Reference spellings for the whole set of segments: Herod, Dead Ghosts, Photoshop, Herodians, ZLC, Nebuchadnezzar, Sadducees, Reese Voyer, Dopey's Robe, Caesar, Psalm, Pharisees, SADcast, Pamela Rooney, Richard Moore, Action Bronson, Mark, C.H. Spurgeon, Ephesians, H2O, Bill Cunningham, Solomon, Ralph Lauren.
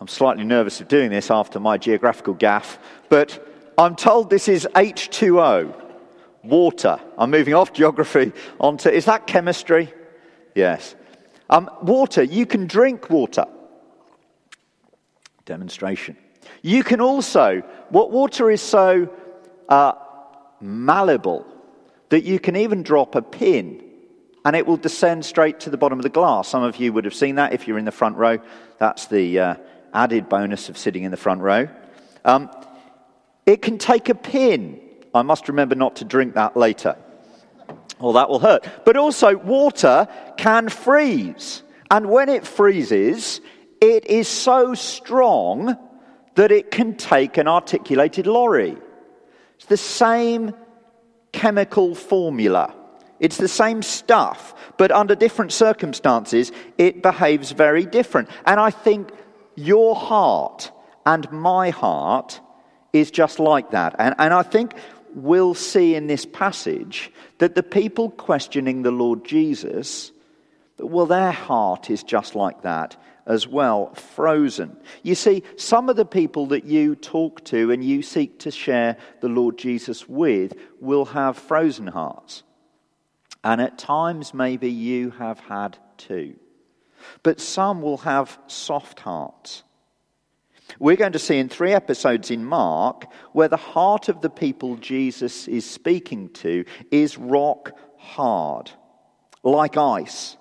I'm slightly nervous of doing this after my geographical gaffe, but I'm told this is H2O, water. I'm moving off geography onto, is that chemistry? Yes. Water, you can drink water. Demonstration. You can also, what water is so malleable that you can even drop a pin and it will descend straight to the bottom of the glass. Some of you would have seen that if you're in the front row. That's the added bonus of sitting in the front row. It can take a pin. I must remember not to drink that later. Well, that will hurt. But also, water can freeze. And when it freezes, it is so strong that it can take an articulated lorry. It's the same chemical formula. It's the same stuff, but under different circumstances, it behaves very different. And I think your heart and my heart is just like that. And I think we'll see in this passage that the people questioning the Lord Jesus, well, their heart is just like that as well, frozen. You see, some of the people that you talk to and you seek to share the Lord Jesus with will have frozen hearts. And at times maybe you have had too. But some will have soft hearts. We're going to see in 3 episodes in Mark where the heart of the people Jesus is speaking to is rock hard, like ice.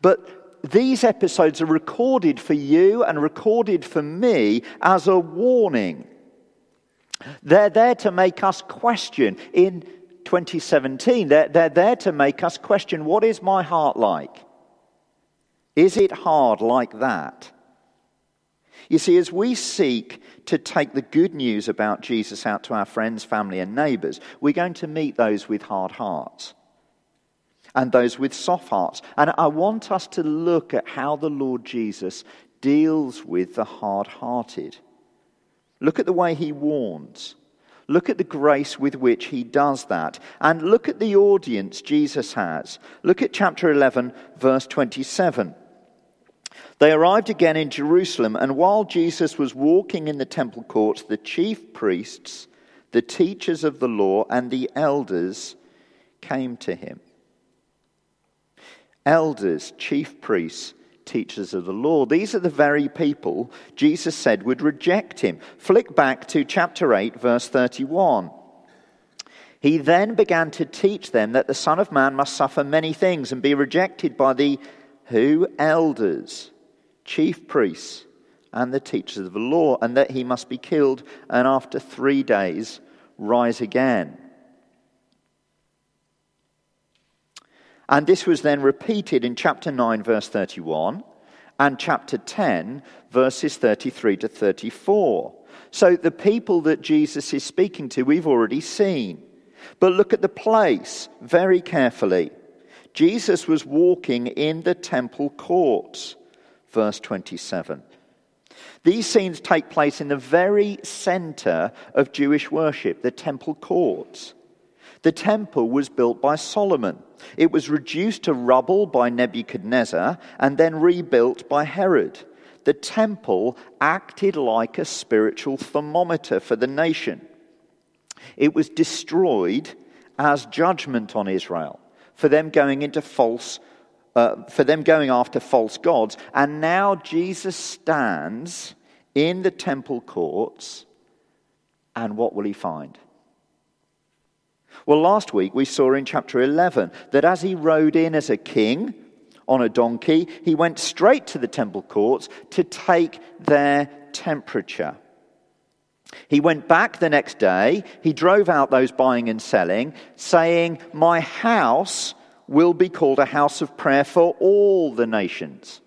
But these episodes are recorded for you and recorded for me as a warning. They're there to make us question. In 2017, they're there to make us question, what is my heart like? Is it hard like that? You see, as we seek to take the good news about Jesus out to our friends, family, and neighbours, we're going to meet those with hard hearts and those with soft hearts. And I want us to look at how the Lord Jesus deals with the hard-hearted. Look at the way he warns. Look at the grace with which he does that. And look at the audience Jesus has. Look at chapter 11, verse 27. They arrived again in Jerusalem, and while Jesus was walking in the temple courts, the chief priests, the teachers of the law, and the elders came to him. Elders, chief priests, teachers of the law. These are the very people Jesus said would reject him. Flick back to chapter 8, verse 31. He then began to teach them that the Son of Man must suffer many things and be rejected by the elders, chief priests, and the teachers of the law, and that he must be killed and after 3 days rise again. And this was then repeated in chapter 9, verse 31, and chapter 10, verses 33 to 34. So the people that Jesus is speaking to, we've already seen. But look at the place very carefully. Jesus was walking in the temple courts, verse 27. These scenes take place in the very center of Jewish worship, the temple courts. The temple was built by Solomon. It was reduced to rubble by Nebuchadnezzar and then rebuilt by Herod. The temple acted like a spiritual thermometer for the nation. It was destroyed as judgment on Israel for them going after false gods. And now Jesus stands in the temple courts, and what will he find? Well, last week we saw in chapter 11 that as he rode in as a king on a donkey, he went straight to the temple courts to take their temperature. He went back the next day, he drove out those buying and selling, saying, "My house will be called a house of prayer for all the nations."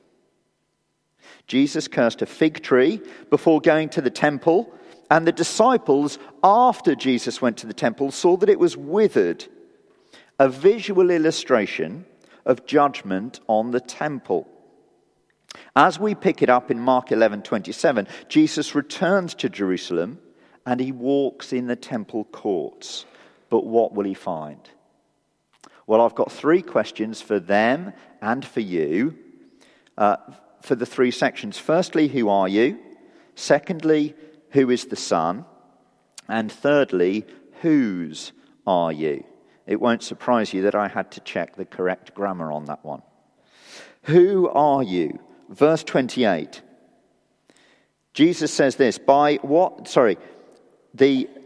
Jesus cursed a fig tree before going to the temple, and the disciples, after Jesus went to the temple, saw that it was withered, a visual illustration of judgment on the temple. As we pick it up in Mark 11:27, Jesus returns to Jerusalem and he walks in the temple courts. But what will he find? Well, I've got 3 questions for them and for you for the 3 sections. Firstly, who are you? Secondly, who is the Son? And thirdly, whose are you? It won't surprise you that I had to check the correct grammar on that one. Who are you? Verse 28. Jesus says this, the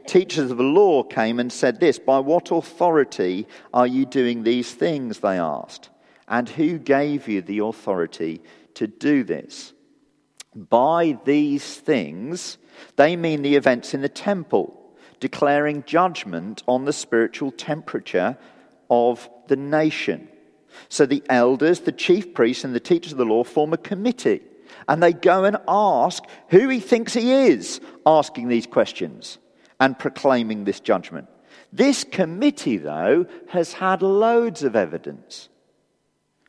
teachers of the law came and said this, by what authority are you doing these things, they asked. And who gave you the authority to do this? By these things, they mean the events in the temple, declaring judgment on the spiritual temperature of the nation. So the elders, the chief priests, and the teachers of the law form a committee. And they go and ask who he thinks he is, asking these questions and proclaiming this judgment. This committee, though, has had loads of evidence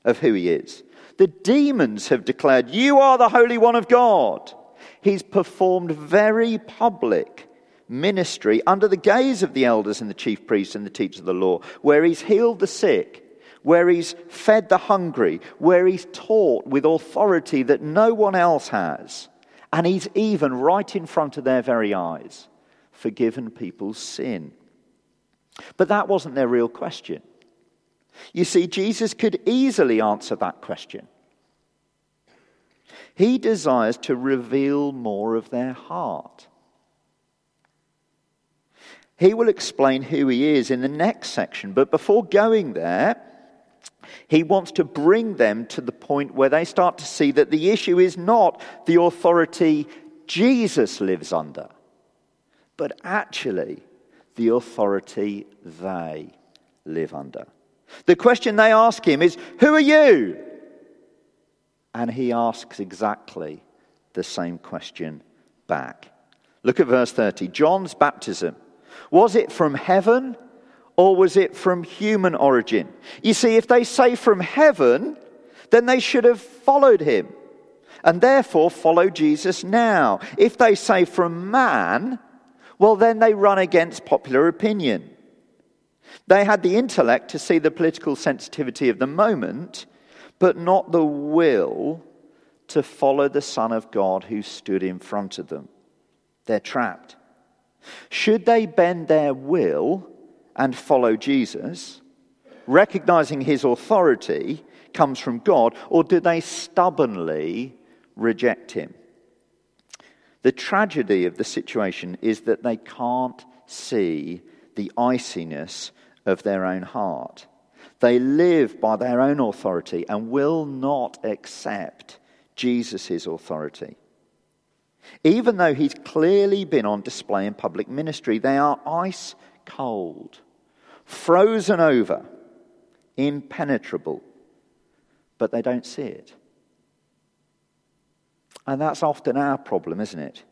of who he is. The demons have declared, you are the Holy One of God. He's performed very public ministry under the gaze of the elders and the chief priests and the teachers of the law, where he's healed the sick, where he's fed the hungry, where he's taught with authority that no one else has. And he's even, right in front of their very eyes, forgiven people's sin. But that wasn't their real question. You see, Jesus could easily answer that question. He desires to reveal more of their heart. He will explain who he is in the next section, but before going there, he wants to bring them to the point where they start to see that the issue is not the authority Jesus lives under, but actually the authority they live under. The question they ask him is, who are you? And he asks exactly the same question back. Look at verse 30. John's baptism, was it from heaven? Or was it from human origin? You see, if they say from heaven, then they should have followed him, and therefore follow Jesus now. If they say from man, well, then they run against popular opinion. They had the intellect to see the political sensitivity of the moment, but not the will to follow the Son of God who stood in front of them. They're trapped. Should they bend their will and follow Jesus, recognizing his authority comes from God, or do they stubbornly reject him? The tragedy of the situation is that they can't see the iciness of their own heart. They live by their own authority and will not accept Jesus' authority. Even though he's clearly been on display in public ministry, they are ice cold, frozen over, impenetrable, but they don't see it. And that's often our problem, isn't it?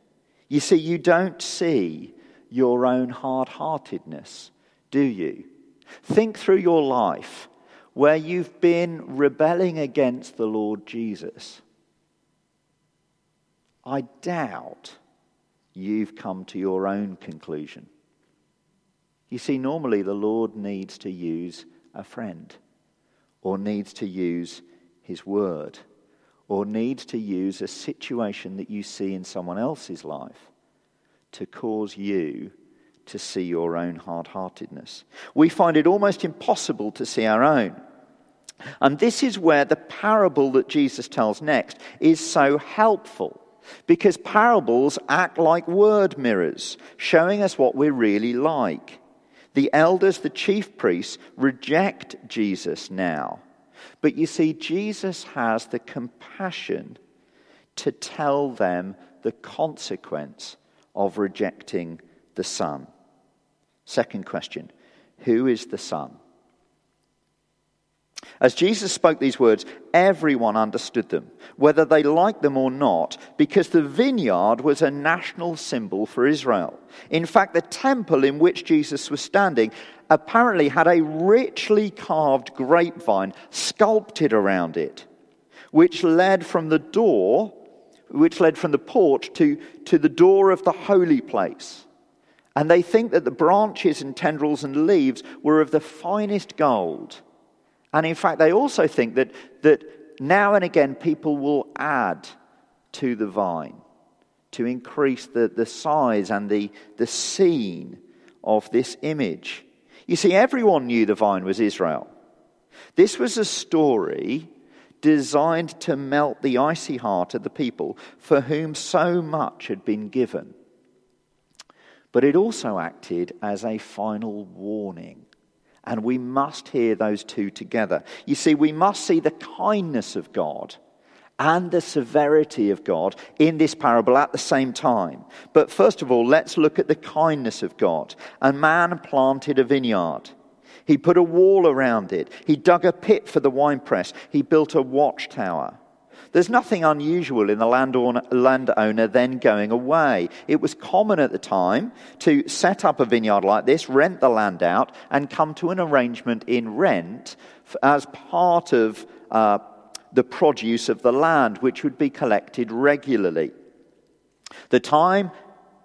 You see, you don't see your own hard-heartedness, do you? Think through your life where you've been rebelling against the Lord Jesus. I doubt you've come to your own conclusion. You see, normally the Lord needs to use a friend, or needs to use his word, or needs to use a situation that you see in someone else's life to cause you to see your own hard-heartedness. We find it almost impossible to see our own. And this is where the parable that Jesus tells next is so helpful, because parables act like word mirrors, showing us what we're really like. The elders, the chief priests, reject Jesus now. But you see, Jesus has the compassion to tell them the consequence of rejecting the Son. Second question, who is the Son? As Jesus spoke these words, everyone understood them, whether they liked them or not, because the vineyard was a national symbol for Israel. In fact, the temple in which Jesus was standing apparently had a richly carved grapevine sculpted around it, which led from the porch to the door of the holy place. And they think that the branches and tendrils and leaves were of the finest gold. And in fact, they also think that now and again people will add to the vine to increase the size and the scene of this image. You see, everyone knew the vine was Israel. This was a story designed to melt the icy heart of the people for whom so much had been given. But it also acted as a final warning. And we must hear those two together. You see, we must see the kindness of God and the severity of God in this parable at the same time. But first of all, let's look at the kindness of God. A man planted a vineyard. He put a wall around it. He dug a pit for the winepress. He built a watchtower. There's nothing unusual in the landowner then going away. It was common at the time to set up a vineyard like this, rent the land out, and come to an arrangement in rent as part of the produce of the land, which would be collected regularly. The time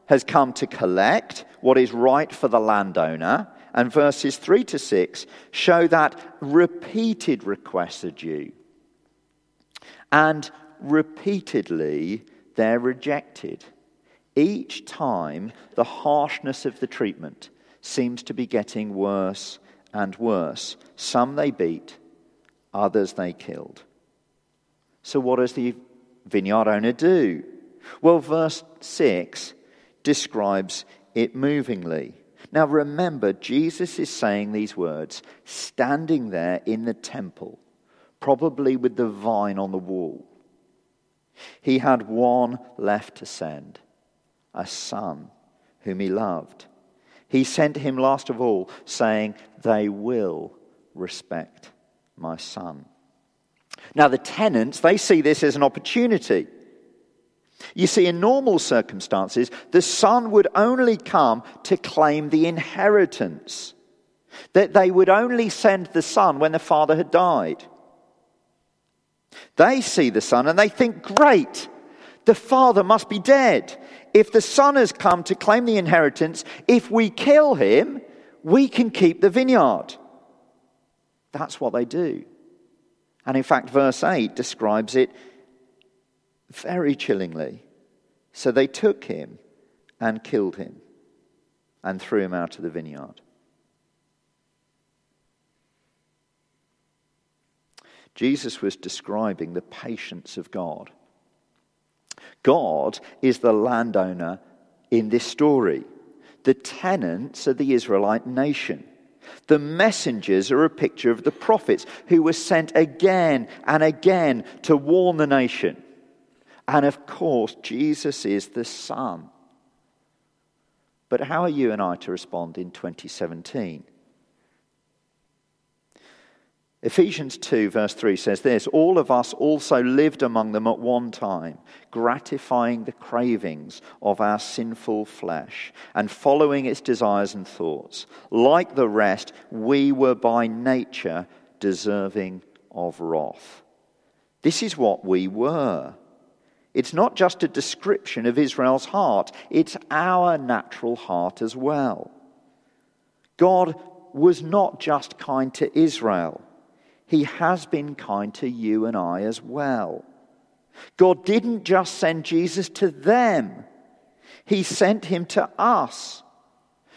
has come to collect what is right for the landowner, and verses 3 to 6 show that repeated requests are due. And repeatedly, they're rejected. Each time, the harshness of the treatment seems to be getting worse and worse. Some they beat, others they killed. So what does the vineyard owner do? Well, verse 6 describes it movingly. Now remember, Jesus is saying these words, standing there in the temple, probably with the vine on the wall. He had one left to send, a son whom he loved. He sent him last of all, saying, "They will respect my son." Now the tenants, they see this as an opportunity. You see, in normal circumstances, the son would only come to claim the inheritance. That they would only send the son when the father had died. They see the son and they think, great, the father must be dead. If the son has come to claim the inheritance, if we kill him, we can keep the vineyard. That's what they do. And in fact, verse 8 describes it very chillingly. So they took him and killed him and threw him out of the vineyard. Jesus was describing the patience of God. God is the landowner in this story. The tenants are the Israelite nation. The messengers are a picture of the prophets who were sent again and again to warn the nation. And of course, Jesus is the Son. But how are you and I to respond in 2017? Ephesians 2 verse 3 says this, "All of us also lived among them at one time, gratifying the cravings of our sinful flesh and following its desires and thoughts. Like the rest, we were by nature deserving of wrath." This is what we were. It's not just a description of Israel's heart, it's our natural heart as well. God was not just kind to Israel. He has been kind to you and I as well. God didn't just send Jesus to them. He sent him to us.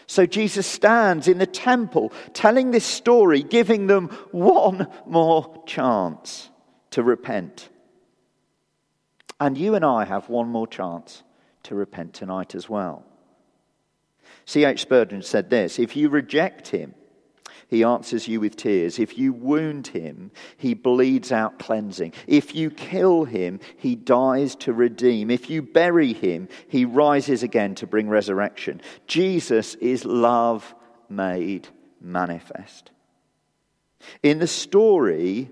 So Jesus stands in the temple telling this story, giving them one more chance to repent. And you and I have one more chance to repent tonight as well. C.H. Spurgeon said this, "If you reject him, he answers you with tears. If you wound him, he bleeds out cleansing. If you kill him, he dies to redeem. If you bury him, he rises again to bring resurrection." Jesus is love made manifest. In the story,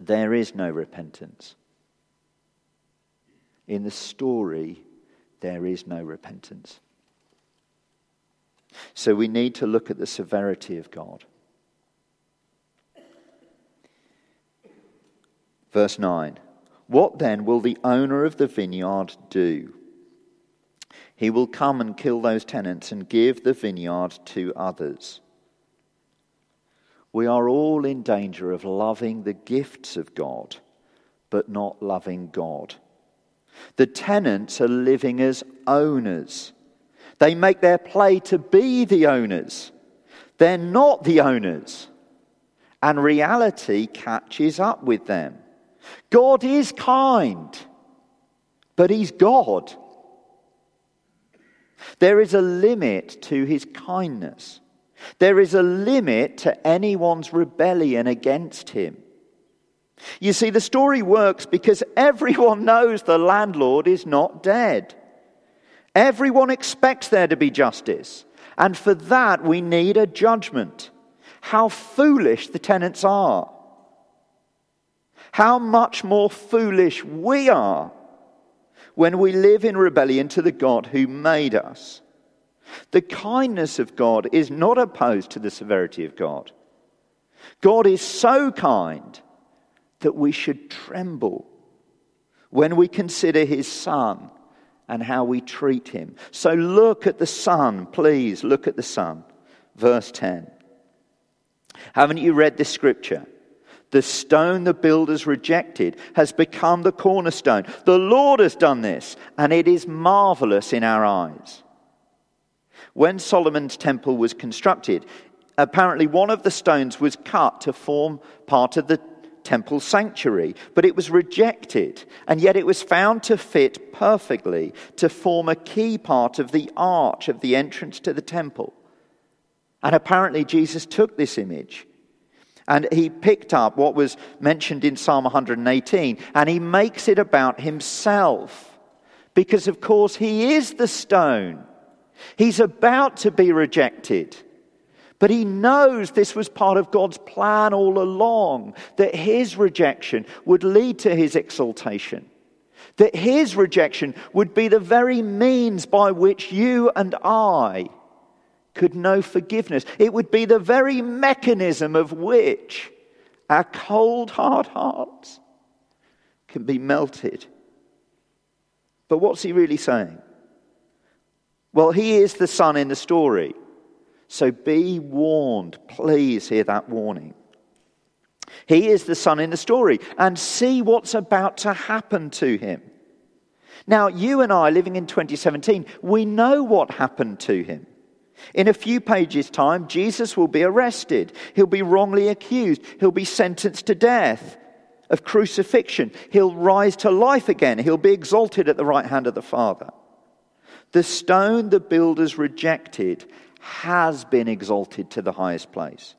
there is no repentance. In the story, there is no repentance. So we need to look at the severity of God. Verse 9. "What then will the owner of the vineyard do? He will come and kill those tenants and give the vineyard to others." We are all in danger of loving the gifts of God, but not loving God. The tenants are living as owners. They make their play to be the owners. They're not the owners. And reality catches up with them. God is kind, but he's God. There is a limit to his kindness. There is a limit to anyone's rebellion against him. You see, the story works because everyone knows the landlord is not dead. Everyone expects there to be justice. And for that, we need a judgment. How foolish the tenants are. How much more foolish we are when we live in rebellion to the God who made us. The kindness of God is not opposed to the severity of God. God is so kind that we should tremble when we consider his Son and how we treat him. So look at the Son, please, look at the Son. Verse 10. Haven't you read this scripture? The stone the builders rejected has become the cornerstone. The Lord has done this, and it is marvelous in our eyes. When Solomon's temple was constructed, apparently one of the stones was cut to form part of the temple sanctuary, but it was rejected, and yet it was found to fit perfectly to form a key part of the arch of the entrance to the temple. And apparently Jesus took this image and he picked up what was mentioned in Psalm 118 and he makes it about himself, because of course he is the stone. He's about to be rejected. But he knows this was part of God's plan all along, that his rejection would lead to his exaltation, that his rejection would be the very means by which you and I could know forgiveness. It would be the very mechanism of which our cold, hard hearts can be melted. But what's he really saying? Well, he is the Son in the story. So be warned. Please hear that warning. He is the Son in the story, and see what's about to happen to him. Now, you and I, living in 2017, we know what happened to him. In a few pages' time, Jesus will be arrested. He'll be wrongly accused. He'll be sentenced to death, of crucifixion. He'll rise to life again. He'll be exalted at the right hand of the Father. The stone the builders rejected has been exalted to the highest place.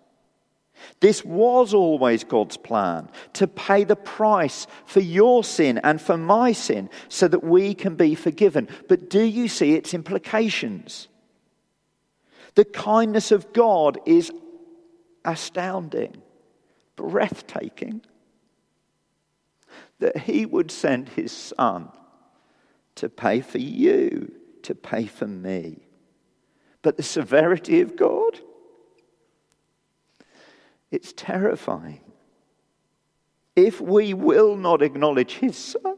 This was always God's plan, to pay the price for your sin and for my sin so that we can be forgiven. But do you see its implications? The kindness of God is astounding, breathtaking, that he would send his Son to pay for you, to pay for me. But the severity of God, it's terrifying. If we will not acknowledge his Son,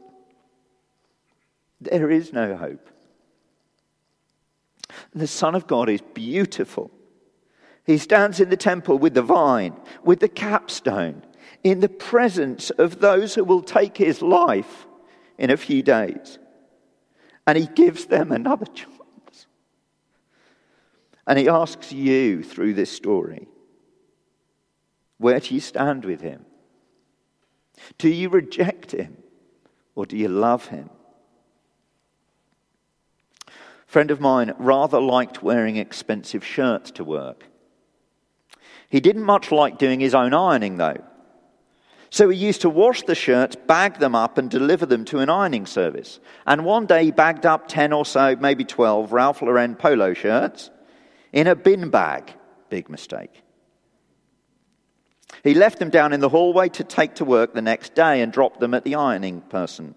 there is no hope. The Son of God is beautiful. He stands in the temple with the vine, with the capstone, in the presence of those who will take his life in a few days. And he gives them another chance. And he asks you through this story, where do you stand with him? Do you reject him or do you love him? A friend of mine rather liked wearing expensive shirts to work. He didn't much like doing his own ironing though. So he used to wash the shirts, bag them up and deliver them to an ironing service. And one day he bagged up 10 or so, maybe 12 Ralph Lauren polo shirts in a bin bag. Big mistake. He left them down in the hallway to take to work the next day and dropped them at the ironing person.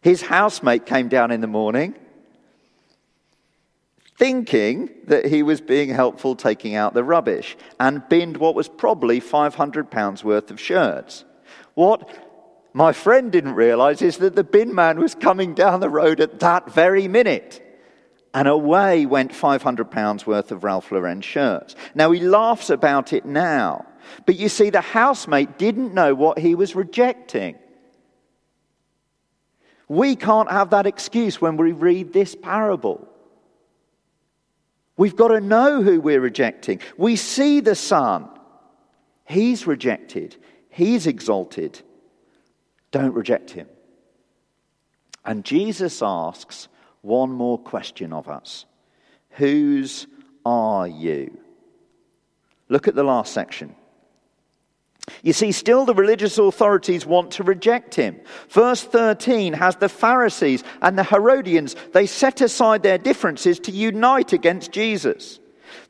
His housemate came down in the morning thinking that he was being helpful taking out the rubbish and binned what was probably £500 worth of shirts. What my friend didn't realise is that the bin man was coming down the road at that very minute. And away went £500 worth of Ralph Lauren shirts. Now, he laughs about it now. But you see, the housemate didn't know what he was rejecting. We can't have that excuse when we read this parable. We've got to know who we're rejecting. We see the Son. He's rejected. He's exalted. Don't reject him. And Jesus asks one more question of us. Whose are you? Look at the last section. You see, still the religious authorities want to reject him. Verse 13 has the Pharisees and the Herodians. They set aside their differences to unite against Jesus.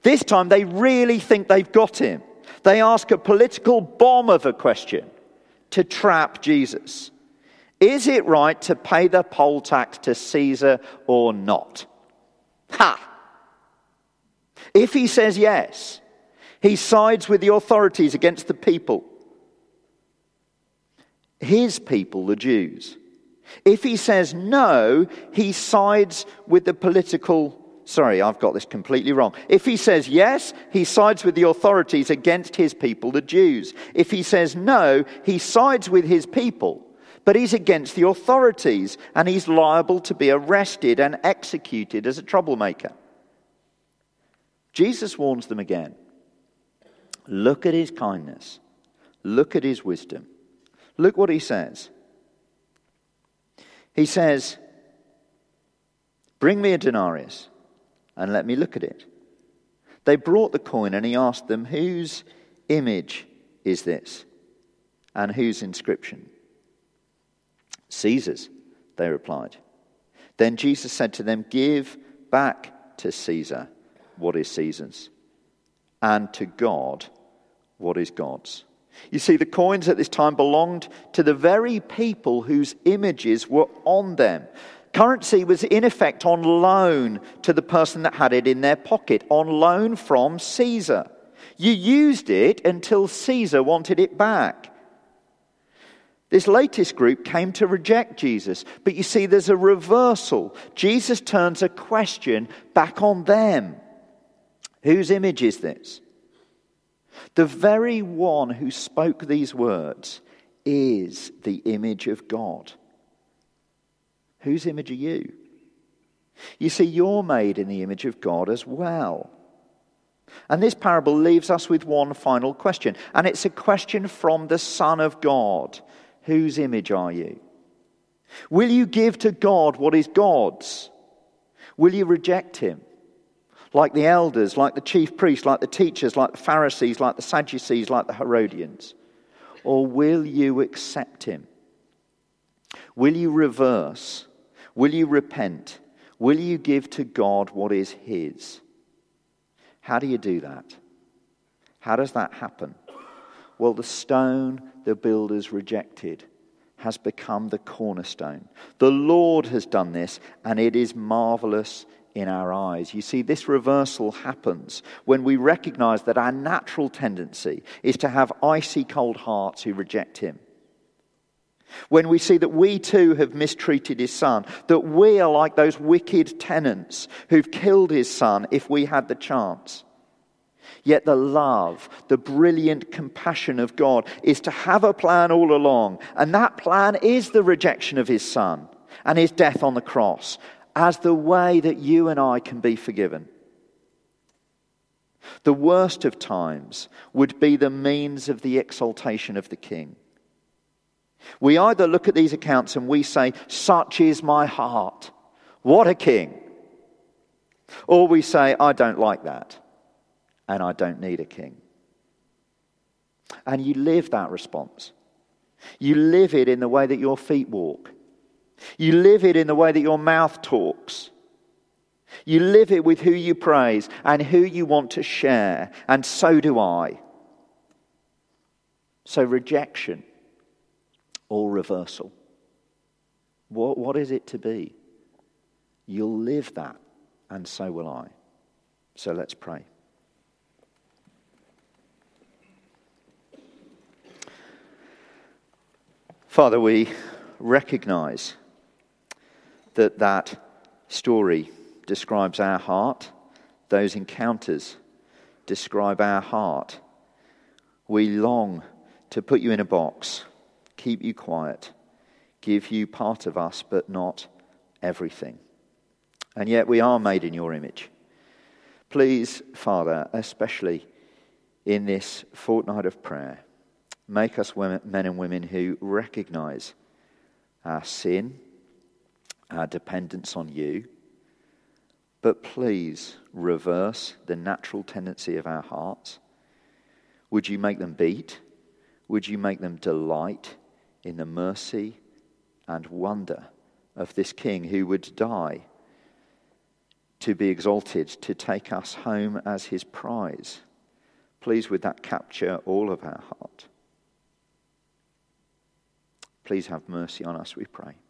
This time they really think they've got him. They ask a political bomb of a question to trap Jesus. Is it right to pay the poll tax to Caesar or not? Ha! If he says yes, he sides with the authorities against the people. His people, the Jews. If he says no, he sides with the political... Sorry, I've got this completely wrong. If he says yes, he sides with the authorities against his people, the Jews. If he says no, he sides with his people, but he's against the authorities, and he's liable to be arrested and executed as a troublemaker. Jesus warns them again. Look at his kindness. Look at his wisdom. Look what he says. He says, "Bring me a denarius and let me look at it." They brought the coin, and he asked them, "Whose image is this and whose inscription?" "Caesar's," they replied. Then Jesus said to them, "Give back to Caesar what is Caesar's, and to God what is God's." You see, the coins at this time belonged to the very people whose images were on them. Currency was in effect on loan to the person that had it in their pocket, on loan from Caesar. You used it until Caesar wanted it back. This latest group came to reject Jesus, but you see, there's a reversal. Jesus turns a question back on them. Whose image is this? The very one who spoke these words is the image of God. Whose image are you? You see, you're made in the image of God as well. And this parable leaves us with one final question, and it's a question from the Son of God. Whose image are you? Will you give to God what is God's? Will you reject him? Like the elders, like the chief priests, like the teachers, like the Pharisees, like the Sadducees, like the Herodians? Or will you accept him? Will you reverse? Will you repent? Will you give to God what is his? How do you do that? How does that happen? Well, the stone the builders rejected has become the cornerstone. The Lord has done this, and it is marvelous in our eyes. You see, this reversal happens when we recognize that our natural tendency is to have icy cold hearts who reject him. When we see that we too have mistreated his son, that we are like those wicked tenants who've killed his son if we had the chance. Yet the love, the brilliant compassion of God is to have a plan all along, and that plan is the rejection of his son and his death on the cross, as the way that you and I can be forgiven. The worst of times would be the means of the exaltation of the King. We either look at these accounts and we say, "Such is my heart, what a king," or we say, "I don't like that, and I don't need a king." And you live that response. You live it in the way that your feet walk. You live it in the way that your mouth talks. You live it with who you praise and who you want to share, and so do I. So rejection or reversal. What is it to be? You'll live that, and so will I. So let's pray. Father, we recognize that that story describes our heart. Those encounters describe our heart. We long to put you in a box, keep you quiet, give you part of us, but not everything. And yet we are made in your image. Please, Father, especially in this fortnight of prayer, make us women, men and women who recognize our sin, our dependence on you, but please reverse the natural tendency of our hearts. Would you make them beat? Would you make them delight in the mercy and wonder of this King who would die to be exalted, to take us home as his prize? Please, would that capture all of our heart? Please have mercy on us, we pray.